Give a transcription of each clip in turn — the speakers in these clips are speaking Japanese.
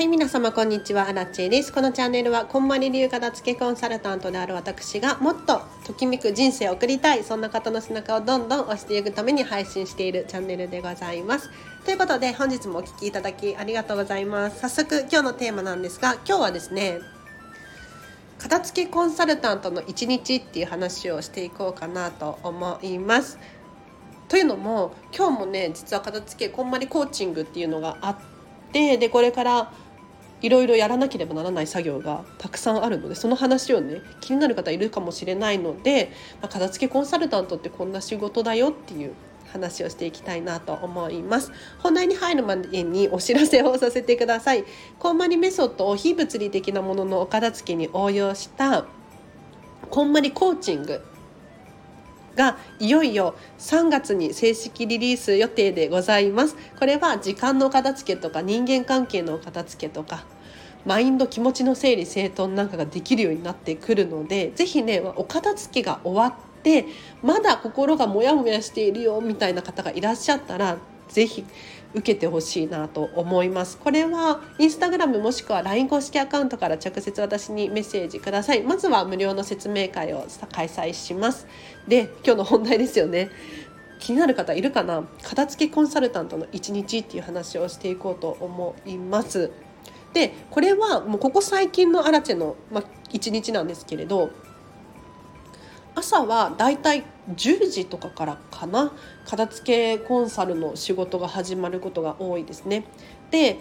はい、皆様こんにちは、アラチェです。このチャンネルはこんまり流片付けコンサルタントである私がもっとときめく人生を送りたい、そんな方の背中をどんどん押していくために配信しているチャンネルでございます。ということで本日もお聞きいただきありがとうございます。早速今日のテーマなんですが、今日はですね、片付けコンサルタントの1日っていう話をしていこうかなと思います。というのも今日もね、実は片付けこんまりコーチングっていうのがあって、でこれからいろいろやらなければならない作業がたくさんあるので、その話をね、気になる方いるかもしれないので、片付けコンサルタントってこんな仕事だよっていう話をしていきたいなと思います。本題に入るまでにお知らせをさせてください。こんまりメソッドを非物理的なもののお片付けに応用したこんまりコーチングがいよいよ3月に正式リリース予定でございます。これは時間のお片付けとか人間関係のお片付けとかマインド、気持ちの整理整頓なんかができるようになってくるので、ぜひね、お片付けが終わってまだ心がモヤモヤしているよみたいな方がいらっしゃったら、ぜひ受けてほしいなと思います。これはインスタグラムもしくは LINE 公式アカウントから直接私にメッセージください。まずは無料の説明会を開催します。で、今日の本題ですよね。気になる方いるかな。片付けコンサルタントの1日っていう話をしていこうと思います。で、これはもうここ最近のアラチェの、1日なんですけれど、朝はだいたい10時とかからかな、片付けコンサルの仕事が始まることが多いですね。で、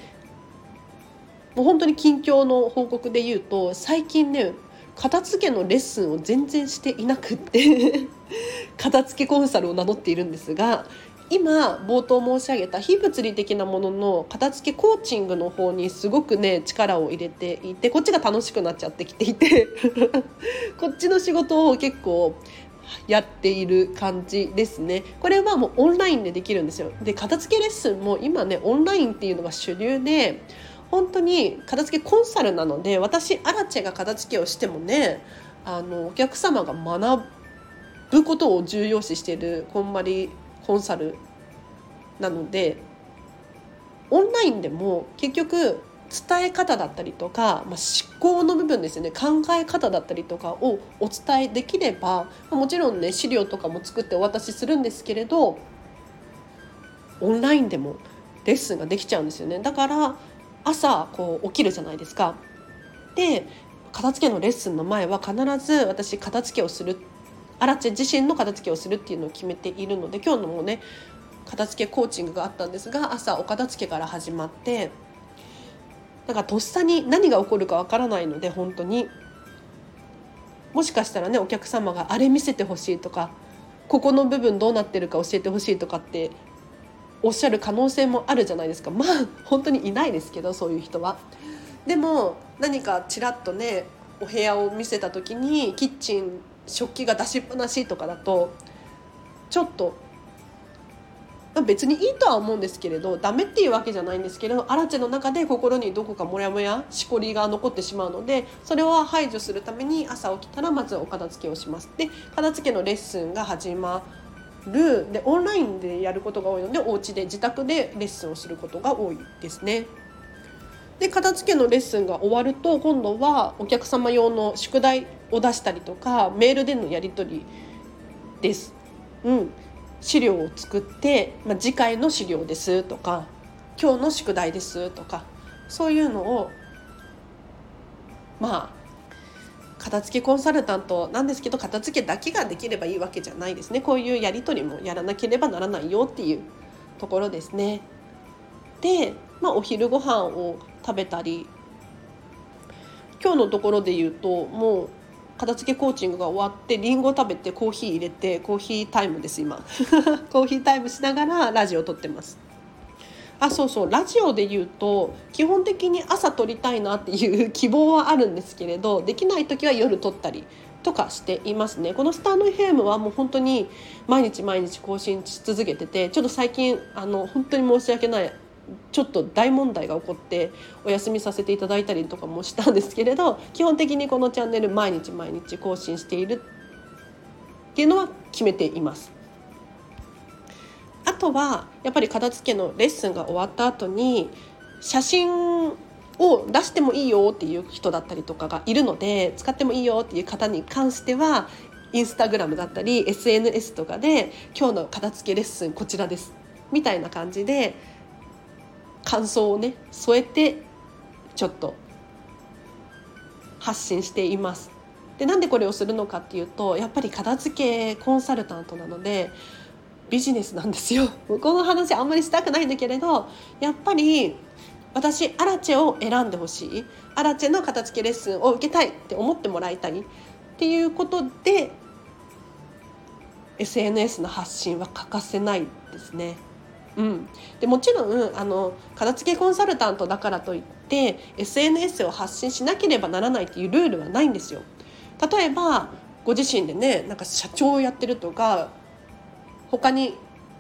もう本当に近況の報告で言うと、最近ね、片付けのレッスンを全然していなくって片付けコンサルを名乗っているんですが、今冒頭申し上げた非物理的なものの片付けコーチングの方にすごくね、力を入れていて、こっちが楽しくなっちゃってきていてこっちの仕事を結構やっている感じですね。これはもうオンラインでできるんですよ。で、片付けレッスンも今ね、オンラインっていうのが主流で、本当に片付けコンサルなので、私アラチェが片付けをしてもね、お客様が学ぶことを重要視しているこんまりコンサルなので、オンラインでも結局伝え方だったりとか、思考の部分ですよね、考え方だったりとかをお伝えできれば、もちろんね、資料とかも作ってお渡しするんですけれど、オンラインでもレッスンができちゃうんですよね。だから朝こう起きるじゃないですか。で、片付けのレッスンの前は必ず私片付けをする、アラチェ自身の片付けをするっていうのを決めているので、今日のもね、片付けコーチングがあったんですが、朝お片付けから始まって、だからとっさに何が起こるかわからないので、本当にもしかしたらね、お客様があれ見せてほしいとか、ここの部分どうなってるか教えてほしいとかっておっしゃる可能性もあるじゃないですか。本当にいないですけど、そういう人は。でも何かちらっとね、お部屋を見せた時にキッチン食器が出しっぱなしとかだと、ちょっと、別にいいとは思うんですけれど、ダメっていうわけじゃないんですけれど、アラチェの中で心にどこかモヤモヤしこりが残ってしまうので、それを排除するために朝起きたらまずお片付けをします。で、片付けのレッスンが始まる。で、オンラインでやることが多いので、お家で自宅でレッスンをすることが多いですね。で、片付けのレッスンが終わると、今度はお客様用の宿題を出したりとか、メールでのやり取りです。資料を作って、次回の資料ですとか、今日の宿題ですとか、そういうのを片付けコンサルタントなんですけど、片付けだけができればいいわけじゃないですね。こういうやり取りもやらなければならないよっていうところですね。で、お昼ご飯を食べたり、今日のところで言うと、もう片付けコーチングが終わってリンゴ食べてコーヒー入れてコーヒータイムです今コーヒータイムしながらラジオ撮ってます。ラジオで言うと、基本的に朝撮りたいなっていう希望はあるんですけれど、できない時は夜撮ったりとかしていますね。このスタンドFMはもう本当に毎日更新し続けてて、ちょっと最近本当に申し訳ない、ちょっと大問題が起こってお休みさせていただいたりとかもしたんですけれど、基本的にこのチャンネル毎日更新しているっていうのは決めています。あとはやっぱり片付けのレッスンが終わった後に写真を出してもいいよっていう人だったりとかがいるので、使ってもいいよっていう方に関してはインスタグラムだったり SNS とかで今日の片付けレッスンこちらですみたいな感じで感想をね添えてちょっと発信しています。で、なんでこれをするのかっていうと、やっぱり片付けコンサルタントなのでビジネスなんですよ。この話あんまりしたくないんだけれど、やっぱり私アラチェを選んでほしい、アラチェの片付けレッスンを受けたいって思ってもらいたいっていうことで SNS の発信は欠かせないですね。でもちろん片付けコンサルタントだからといって SNS を発信しなければならないっていうルールはないんですよ。例えばご自身でね、なんか社長をやってるとか他に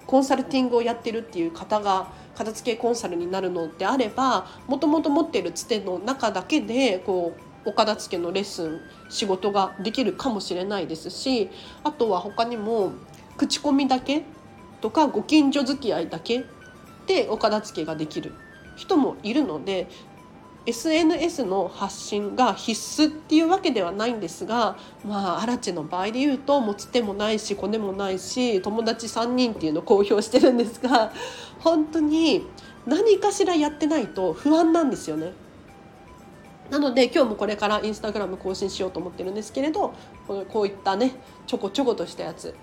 コンサルティングをやってるっていう方が片付けコンサルになるのであれば、もともと持っているつての中だけでこうお片付けのレッスン仕事ができるかもしれないですし、あとは他にも口コミだけとかご近所付き合いだけでお片付けができる人もいるので、 SNS の発信が必須っていうわけではないんですが、アラチェの場合で言うと持ち手もないしコネもないし友達3人っていうのを公表してるんですが、本当に何かしらやってないと不安なんですよね。なので今日もこれからインスタグラム更新しようと思ってるんですけれど、こういったねちょこちょことしたやつ、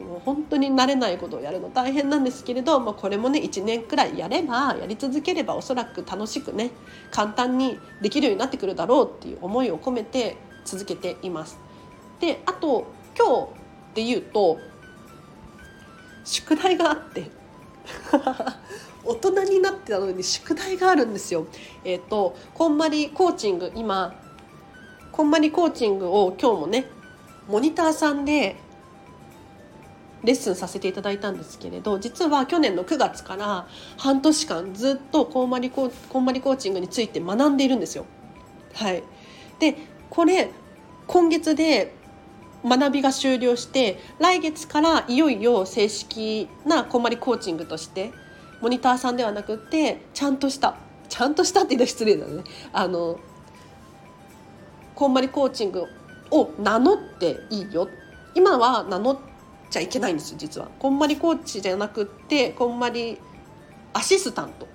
もう本当に慣れないことをやるの大変なんですけれど、これもね1年くらいやり続ければおそらく楽しくね簡単にできるようになってくるだろうっていう思いを込めて続けています。で、あと今日で言うと宿題があって大人になってたのに宿題があるんですよ。こんまりコーチング、今こんまりコーチングを今日もねモニターさんでレッスンさせていただいたんですけれど、実は去年の9月から半年間ずっとこんまりコーチングについて学んでいるんですよ。で、これ今月で学びが終了して、来月からいよいよ正式なこんまりコーチングとして、モニターさんではなくてちゃんとしたって言ったら失礼だね、こんまりコーチングを名乗っていいよ、今は名乗ってじゃいけないんですよ。実はこんまりコーチじゃなくってこんまりアシスタント、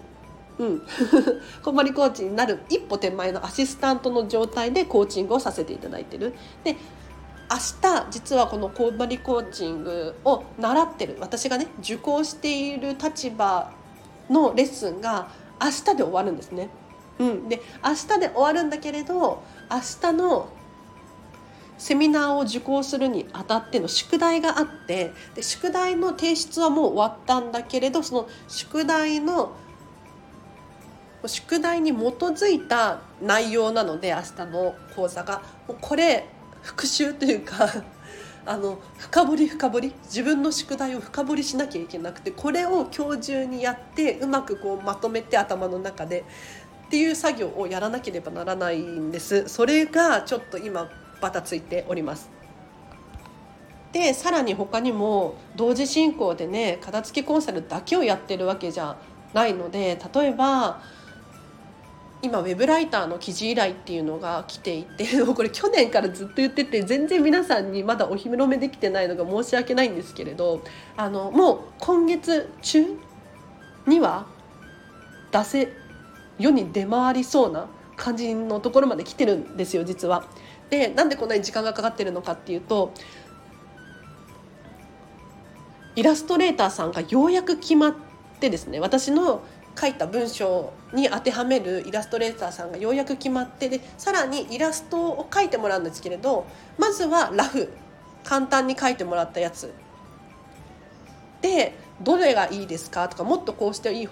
こんまりコーチになる一歩手前のアシスタントの状態でコーチングをさせていただいてる。で、明日実はこのこんまりコーチングを習ってる私がね受講している立場のレッスンが明日で終わるんですね。で、明日で終わるんだけれど、明日のセミナーを受講するにあたっての宿題があって、で宿題の提出はもう終わったんだけれど、その宿題に基づいた内容なので明日の講座がもうこれ復習というか深掘り自分の宿題を深掘りしなきゃいけなくて、これを今日中にやってうまくこうまとめて頭の中でっていう作業をやらなければならないんです。それがちょっと今バタついております。で、さらに他にも同時進行でね片付けコンサルだけをやってるわけじゃないので、例えば今ウェブライターの記事依頼っていうのが来ていて、これ去年からずっと言ってて全然皆さんにまだお披露目できてないのが申し訳ないんですけれど、もう今月中には世に出回りそうな感じのところまで来てるんですよ実は。で、なんでこんなに時間がかかってるのかっていうと、イラストレーターさんがようやく決まってですね、私の書いた文章に当てはめるイラストレーターさんがようやく決まって、でさらにイラストを描いてもらうんですけれど、まずはラフ簡単に描いてもらったやつで、どれがいいですかとか、もっとこうしてい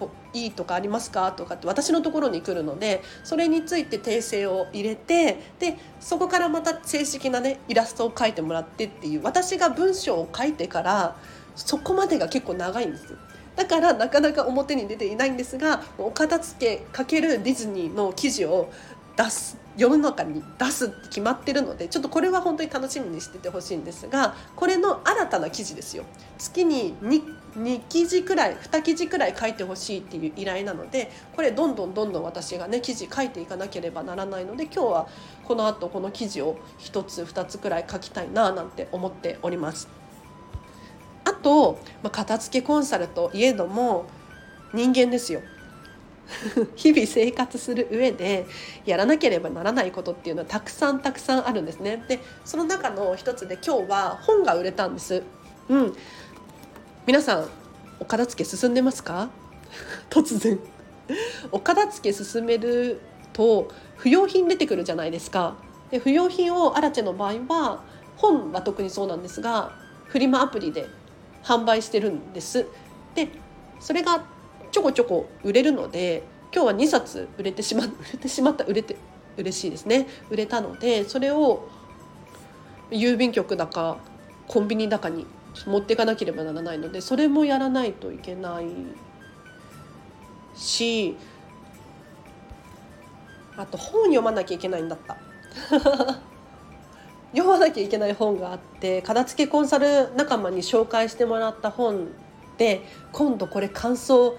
いとかありますかとかって私のところに来るので、それについて訂正を入れて、でそこからまた正式なねイラストを描いてもらってっていう、私が文章を書いてからそこまでが結構長いんです。だからなかなか表に出ていないんですが、お片付け×ディズニーの記事を出す、世の中に出すって決まってるので、ちょっとこれは本当に楽しみにしててほしいんですが、これの新たな記事ですよ。月に 2記事くらい2記事くらい書いてほしいっていう依頼なので、これどんどん私がね記事書いていかなければならないので、今日はこの後この記事を1つ2つくらい書きたいななんて思っております。あと、片付けコンサルといえども人間ですよ。日々生活する上でやらなければならないことっていうのはたくさんあるんですね。で、その中の一つで今日は本が売れたんです。皆さんお片付け進んでますか？突然お片付け進めると不要品出てくるじゃないですか。で、不要品をアラチェの場合は、本は特にそうなんですが、フリマアプリで販売してるんです。で、それがちょこちょこ売れるので、今日は2冊売れてしまった嬉しいですね。売れたので、それを郵便局だかコンビニだかに持っていかなければならないので、それもやらないといけないし、あと本読まなきゃいけないんだった読まなきゃいけない本があって、片付けコンサル仲間に紹介してもらった本で、今度これ感想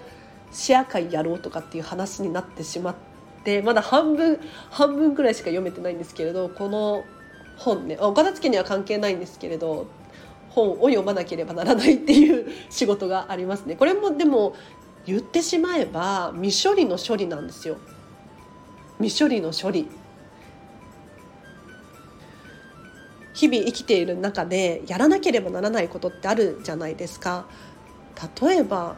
シェア会やろうとかっていう話になってしまって、まだ半分くらいしか読めてないんですけれど、この本ね、お片付けには関係ないんですけれど、本を読まなければならないっていう仕事がありますね。これもでも言ってしまえば未処理の処理なんですよ。未処理の処理、日々生きている中でやらなければならないことってあるじゃないですか。例えば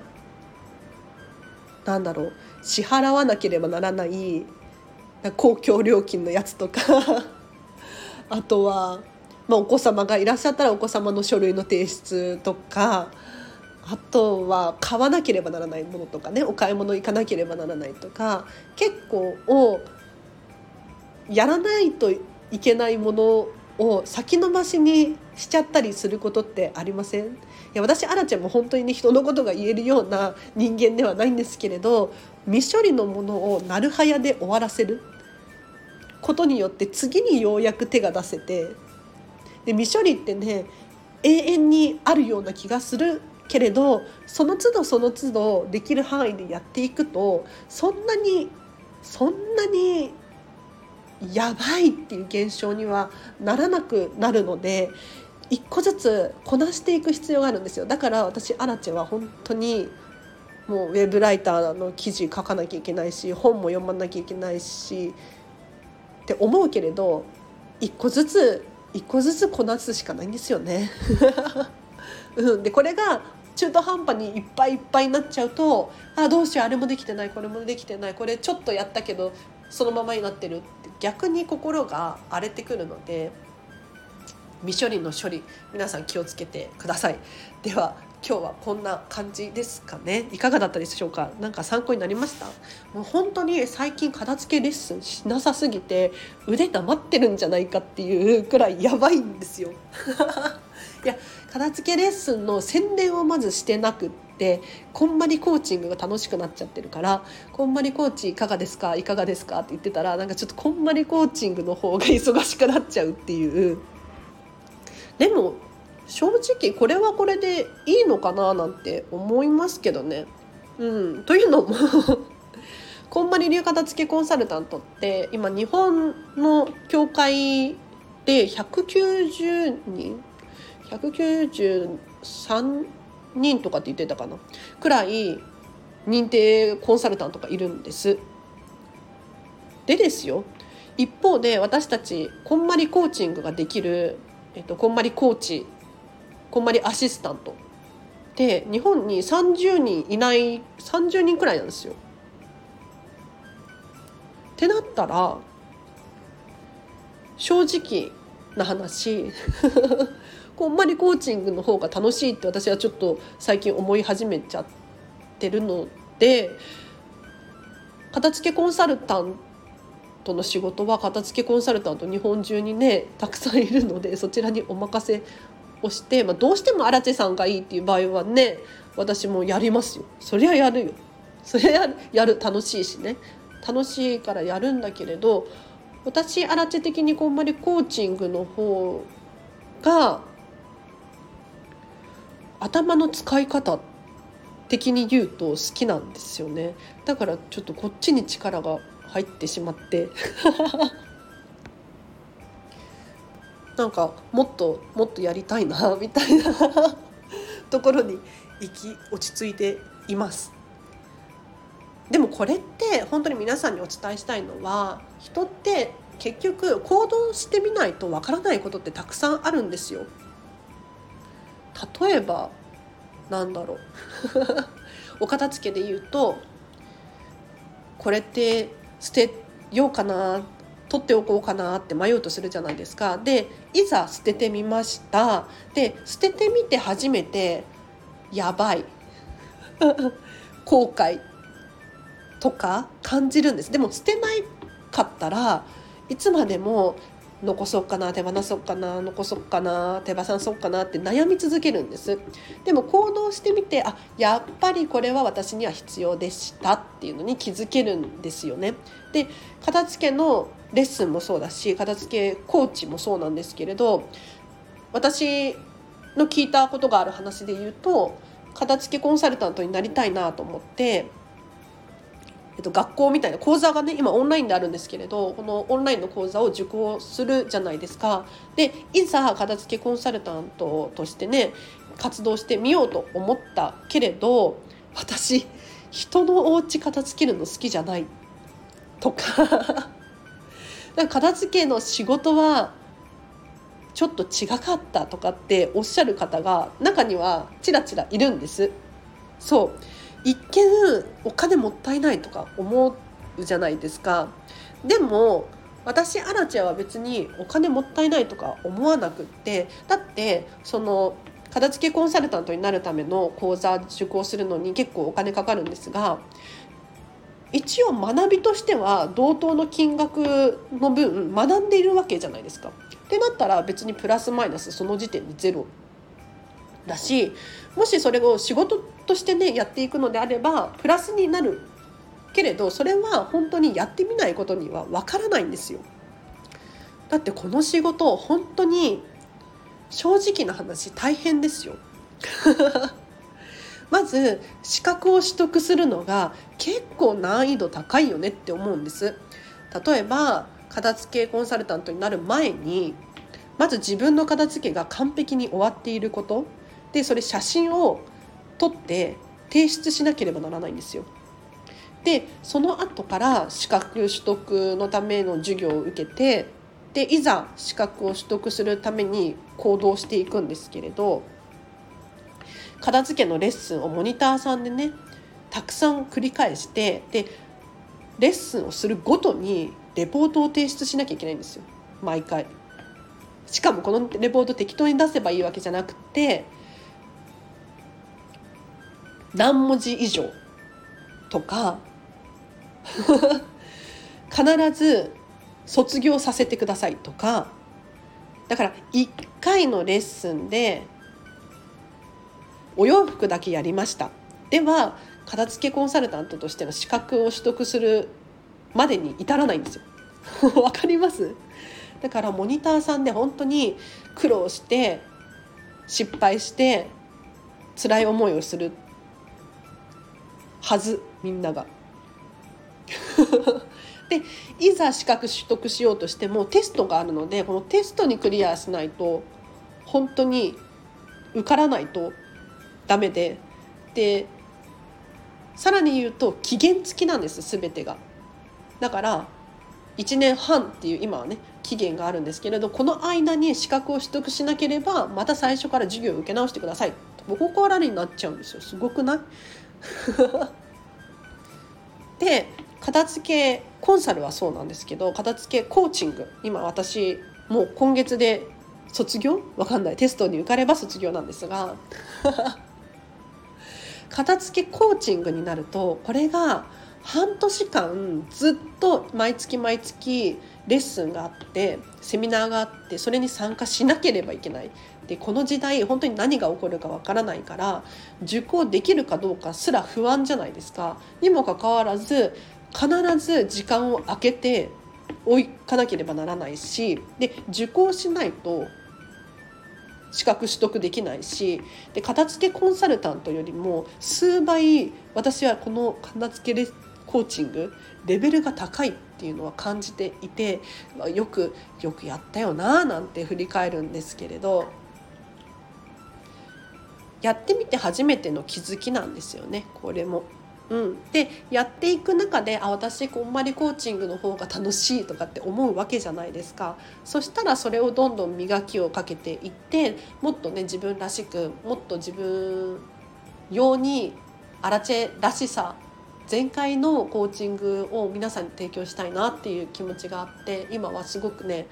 支払わなければならない公共料金のやつとかあとは、お子様がいらっしゃったらお子様の書類の提出とか、あとは買わなければならないものとかね、お買い物行かなければならないとか、結構やらないといけないものを先延ばしにしちゃったりすることってありません？いや、私アラちゃんも本当にね、人のことが言えるような人間ではないんですけれど、未処理のものをなるはやで終わらせることによって次にようやく手が出せて、で、未処理ってね、永遠にあるような気がするけれど、その都度その都度できる範囲でやっていくと、そんなにやばいっていう現象にはならなくなるので、一個ずつこなしていく必要があるんですよ。だから私アラチェは本当にもうウェブライターの記事書かなきゃいけないし、本も読まなきゃいけないしって思うけれど、一個ずつこなすしかないんですよね、で、これが中途半端にいっぱいになっちゃうと、どうしよう、あれもできてない、これもできてない、これちょっとやったけどそのままになってるって、逆に心が荒れてくるので、未処理の処理、皆さん気をつけてください。では今日はこんな感じですかね。いかがだったでしょうか。なんか参考になりました？もう本当に最近片付けレッスンしなさすぎて腕黙ってるんじゃないかっていうくらいやばいんですよいや、片付けレッスンの宣伝をまずしてなくって、こんまりコーチングが楽しくなっちゃってるから、こんまりコーチいかがですかって言ってたら、なんかちょっとこんまりコーチングの方が忙しくなっちゃうっていう。でも正直これはこれでいいのかななんて思いますけどね。というのもこんまり流片付けコンサルタントって今日本の協会で193人とかって言ってたかなくらい認定コンサルタントがいるんです。でですよ、一方で私たちこんまりコーチングができる、こんまりコーチ、こんまりアシスタントで日本に30人くらいなんですよ。ってなったら正直な話こんまりコーチングの方が楽しいって私はちょっと最近思い始めちゃってるので、片付けコンサルタントの仕事は片付けコンサルタント日本中にねたくさんいるので、そちらにお任せをして、どうしてもアラチェさんがいいっていう場合はね、私もやりますよ。そりゃやるよ。それやる、楽しいしね、楽しいからやるんだけれど、私アラチェ的にこうあんまりコーチングの方が頭の使い方的に言うと好きなんですよね。だからちょっとこっちに力が入ってしまってなんかもっとやりたいなみたいなところに落ち着いています。でもこれって本当に皆さんにお伝えしたいのは、人って結局行動してみないとわからないことってたくさんあるんですよ。例えばなんだろうお片付けで言うと、これって捨てようかな、取っておこうかなって迷うとするじゃないですか。でいざ捨ててみました。で捨ててみて初めてやばい後悔とか感じるんです。でも捨てないかったらいつまでも残そうかな、手放そうかな、残そうかな、手放そうかなって悩み続けるんです。でも行動してみて、あ、やっぱりこれは私には必要でしたっていうのに気づけるんですよね。で片付けのレッスンもそうだし、片付けコーチもそうなんですけれど、私の聞いたことがある話で言うと、片付けコンサルタントになりたいなと思って学校みたいな講座がね、今オンラインであるんですけれど、このオンラインの講座を受講するじゃないですか。でいざ片付けコンサルタントとしてね、活動してみようと思ったけれど、私人のお家片付けるの好きじゃないとか片付けの仕事はちょっと違かったとかっておっしゃる方が中にはちらちらいるんです。そう、一見お金もったいないとか思うじゃないですか。でも私アラチェは別にお金もったいないとか思わなくって、だってその片付けコンサルタントになるための講座受講するのに結構お金かかるんですが、一応学びとしては同等の金額の分学んでいるわけじゃないですか。ってなったら別にプラスマイナスその時点でゼロだし、もしそれを仕事としてねやっていくのであればプラスになるけれど、それは本当にやってみないことにはわからないんですよ。だってこの仕事本当に正直な話大変ですよまず資格を取得するのが結構難易度高いよねって思うんです。例えば片付けコンサルタントになる前に、まず自分の片付けが完璧に終わっていることで、それ写真を撮って提出しなければならないんですよ。でその後から資格取得のための授業を受けて、でいざ資格を取得するために行動していくんですけれど、片付けのレッスンをモニターさんでねたくさん繰り返して、でレッスンをするごとにレポートを提出しなきゃいけないんですよ、毎回。しかもこのレポート適当に出せばいいわけじゃなくて、何文字以上とか必ず卒業させてくださいとか、だから1回のレッスンでお洋服だけやりました。では片付けコンサルタントとしての資格を取得するまでに至らないんですよわかります？だからモニターさんで本当に苦労して失敗して辛い思いをするはず、みんながでいざ資格取得しようとしてもテストがあるので、このテストにクリアしないと本当に受からないとダメで、でさらに言うと期限付きなんです、全てが。だから1年半っていう今はね期限があるんですけれど、この間に資格を取得しなければまた最初から授業を受け直してください、ボコボコになっちゃうんですよ。すごくない？で片付けコンサルはそうなんですけど、片付けコーチング、今私もう今月で卒業？わかんない、テストに受かれば卒業なんですが片付けコーチングになると、これが半年間ずっと毎月毎月レッスンがあってセミナーがあって、それに参加しなければいけない。でこの時代本当に何が起こるかわからないから、受講できるかどうかすら不安じゃないですか。にもかかわらず必ず時間を空けて置かなければならないし、で受講しないと資格取得できないし、で片付けコンサルタントよりも数倍私はこの片付けコーチングレベルが高いっていうのは感じていて、よくやったよななんて振り返るんですけれど、やってみて初めての気づきなんですよね、これも。でやっていく中で、私こんまりコーチングの方が楽しいとかって思うわけじゃないですか。そしたらそれをどんどん磨きをかけていって、もっとね自分らしく、もっと自分用にアラチェらしさ全開のコーチングを皆さんに提供したいなっていう気持ちがあって、今はすごくね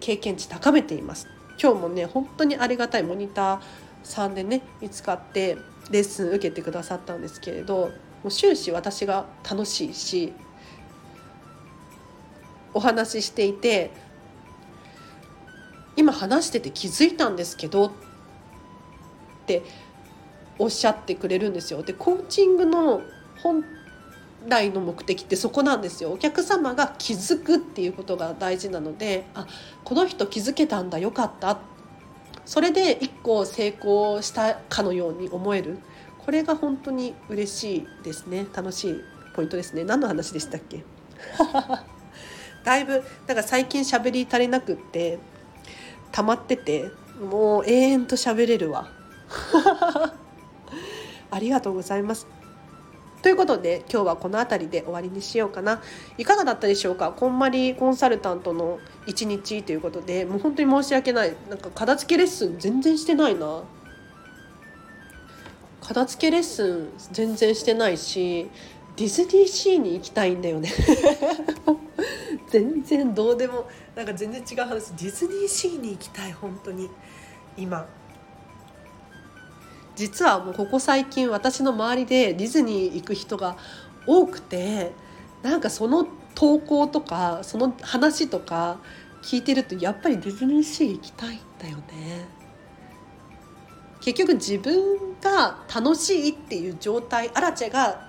経験値高めています。今日もね本当にありがたいモニターさんでね見つかってレッスン受けてくださったんですけれど、もう終始私が楽しいし、お話ししていて、今話してて気づいたんですけどっておっしゃってくれるんですよ。でコーチングの本来の目的ってそこなんですよ。お客様が気づくっていうことが大事なので、あ、この人気づけたんだ、よかった、それで一個成功したかのように思える、これが本当に嬉しいですね。楽しいポイントですね。何の話でしたっけだいぶなんか最近喋り足りなくって溜まってて、もう永遠と喋れるわありがとうございます。ということで今日はこのあたりで終わりにしようかな。いかがだったでしょうか。こんまりコンサルタントの一日ということで、もう本当に申し訳ない。なんか片付けレッスン全然してないな。片付けレッスン全然してないし、ディズニーシーに行きたいんだよね全然どうでも、なんか全然違う話。ディズニーシーに行きたい、本当に今。実はもうここ最近私の周りでディズニー行く人が多くて、なんかその投稿とかその話とか聞いてると、やっぱりディズニーシー行きたいんだよね。結局自分が楽しいっていう状態、アラチェが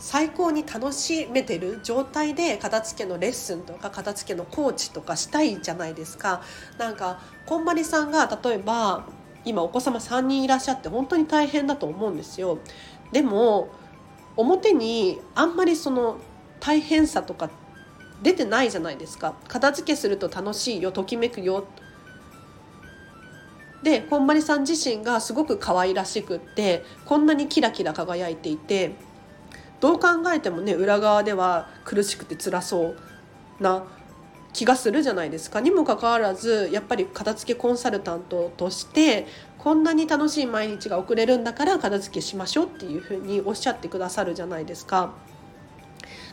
最高に楽しめてる状態で片付けのレッスンとか片付けのコーチとかしたいじゃないですか。なんかこんまりさんが例えば今お子様3人いらっしゃって本当に大変だと思うんですよ。でも表にあんまりその大変さとか出てないじゃないですか。片付けすると楽しいよ、ときめくよで、こんまりさん自身がすごく可愛らしくって、こんなにキラキラ輝いていて、どう考えてもね裏側では苦しくて辛そうな気がするじゃないですか。にもかかわらずやっぱり片付けコンサルタントとして、こんなに楽しい毎日が送れるんだから片付けしましょうっていうふうにおっしゃってくださるじゃないですか。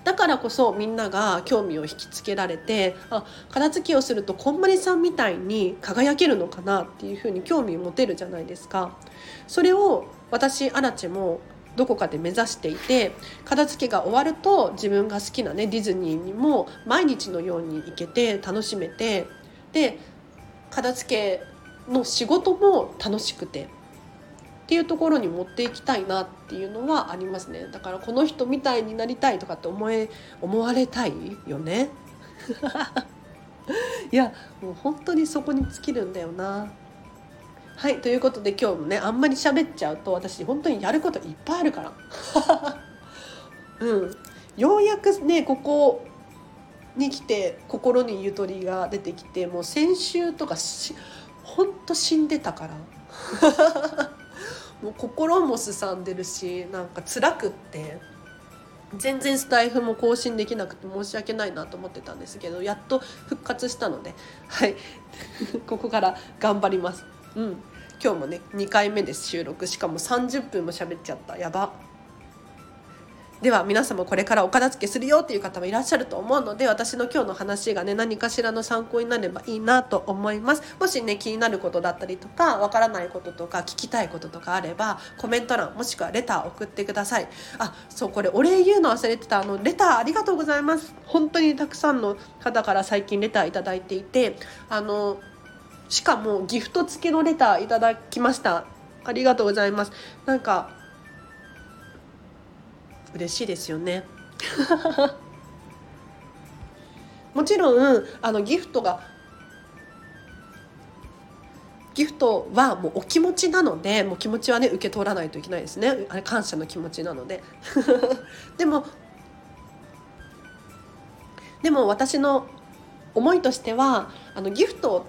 だからこそみんなが興味を引きつけられて、あ、片付けをするとこんまりさんみたいに輝けるのかなっていうふうに興味を持てるじゃないですか。それを私アラチェもどこかで目指していて、片付けが終わると自分が好きなねディズニーにも毎日のように行けて楽しめて、で片付けの仕事も楽しくてっていうところに持っていきたいなっていうのはありますね。だからこの人みたいになりたいとかって思われたいよねいやもう本当にそこに尽きるんだよな。はい、ということで今日もねあんまり喋っちゃうと私本当にやることいっぱいあるからようやくねここに来て心にゆとりが出てきて、もう先週とか本当死んでたからもう心もすさんでるし、なんか辛くって全然スタイフも更新できなくて申し訳ないなと思ってたんですけど、やっと復活したので、はいここから頑張ります。今日もね2回目です収録、しかも30分も喋っちゃった、やば。では皆様これからお片付けするよっていう方もいらっしゃると思うので、私の今日の話がね何かしらの参考になればいいなと思います。もしね気になることだったりとかわからないこととか聞きたいこととかあればコメント欄もしくはレター送ってください。あ、そう、これお礼言うの忘れてた。レターありがとうございます。本当にたくさんの方から最近レターいただいていて、しかもギフト付きのレターいただきました。ありがとうございます。なんか嬉しいですよねもちろんギフトはもうお気持ちなので、もう気持ちはね受け取らないといけないですね。あれ感謝の気持ちなのででも私の思いとしてはギフト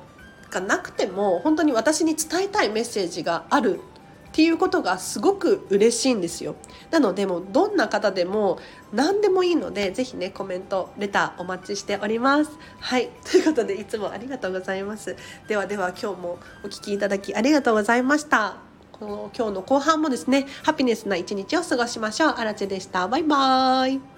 がなくても本当に私に伝えたいメッセージがあるっていうことがすごく嬉しいんですよ。なのでもうどんな方でも何でもいいので、ぜひねコメントレターお待ちしております。はい、ということでいつもありがとうございます。ではでは今日もお聞きいただきありがとうございました。今日の後半もですねハピネスな一日を過ごしましょう。あらちでした。バイバイ。